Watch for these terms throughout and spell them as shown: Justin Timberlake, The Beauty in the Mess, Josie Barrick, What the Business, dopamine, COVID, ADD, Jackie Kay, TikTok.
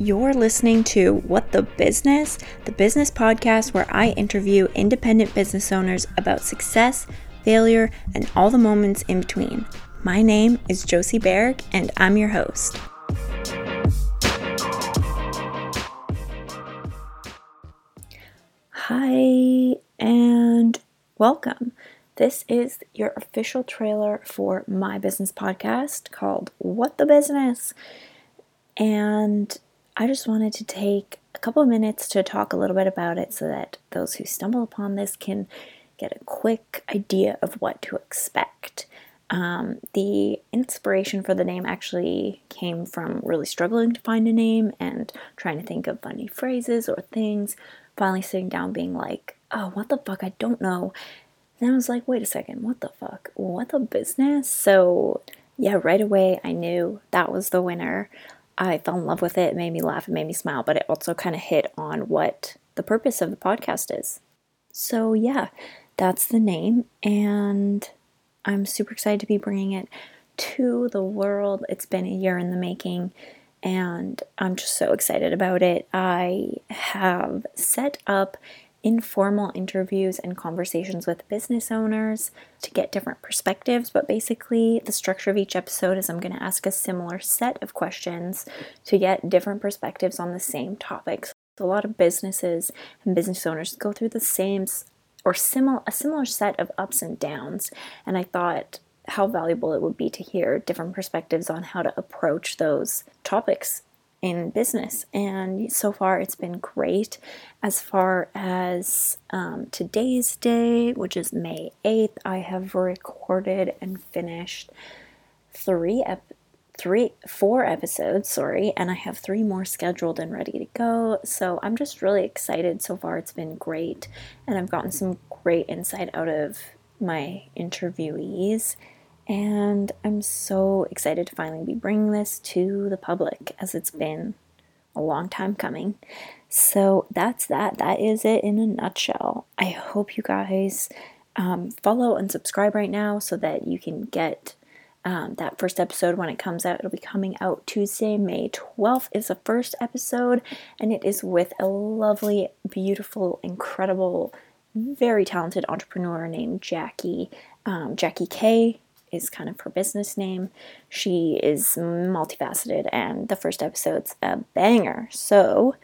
You're listening to What the business podcast where I interview independent business owners about success, failure, and all the moments in between. My name is Josie Barrick, and I'm your host. Hi, and welcome. This is your official trailer for my business podcast called What the Business, and I just wanted to take a couple of minutes to talk a little bit about it so that those who stumble upon this can get a quick idea of what to expect. The inspiration for the name actually came from really struggling to find a name and trying to think of funny phrases or things, finally sitting down being like, oh, what the fuck, I don't know. And I was like, wait a second, what the fuck? What the business? So yeah, right away I knew that was the winner. I fell in love with it. It made me laugh, it made me smile, but it also kind of hit on what the purpose of the podcast is. So yeah, that's the name, and I'm super excited to be bringing it to the world. It's been a year in the making, and I'm just so excited about it. I have set up informal interviews and conversations with business owners to get different perspectives, but basically the structure of each episode is I'm going to ask a similar set of questions to get different perspectives on the same topics. So a lot of businesses and business owners go through the same or a similar set of ups and downs, and I thought how valuable it would be to hear different perspectives on how to approach those topics in business. And so far it's been great. As far as today's day, which is May 8th, I have recorded and finished four episodes, and I have three more scheduled and ready to go. So I'm just really excited. So far it's been great, and I've gotten some great insight out of my interviewees. And I'm so excited to finally be bringing this to the public, as it's been a long time coming. So that's that. That is it in a nutshell. I hope you guys follow and subscribe right now so that you can get that first episode when it comes out. It'll be coming out Tuesday, May 12th is the first episode, and it is with a lovely, beautiful, incredible, very talented entrepreneur named Jackie Kay is kind of her business name. She is multifaceted, and the first episode's a banger. So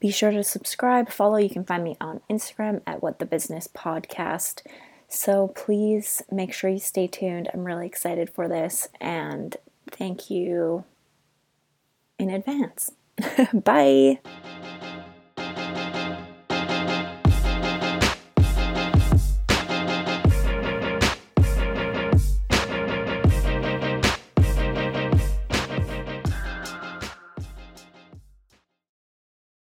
be sure to subscribe, follow. You can find me on Instagram at WhatTheBusinessPodcast. So please make sure you stay tuned. I'm really excited for this, and thank you in advance. Bye.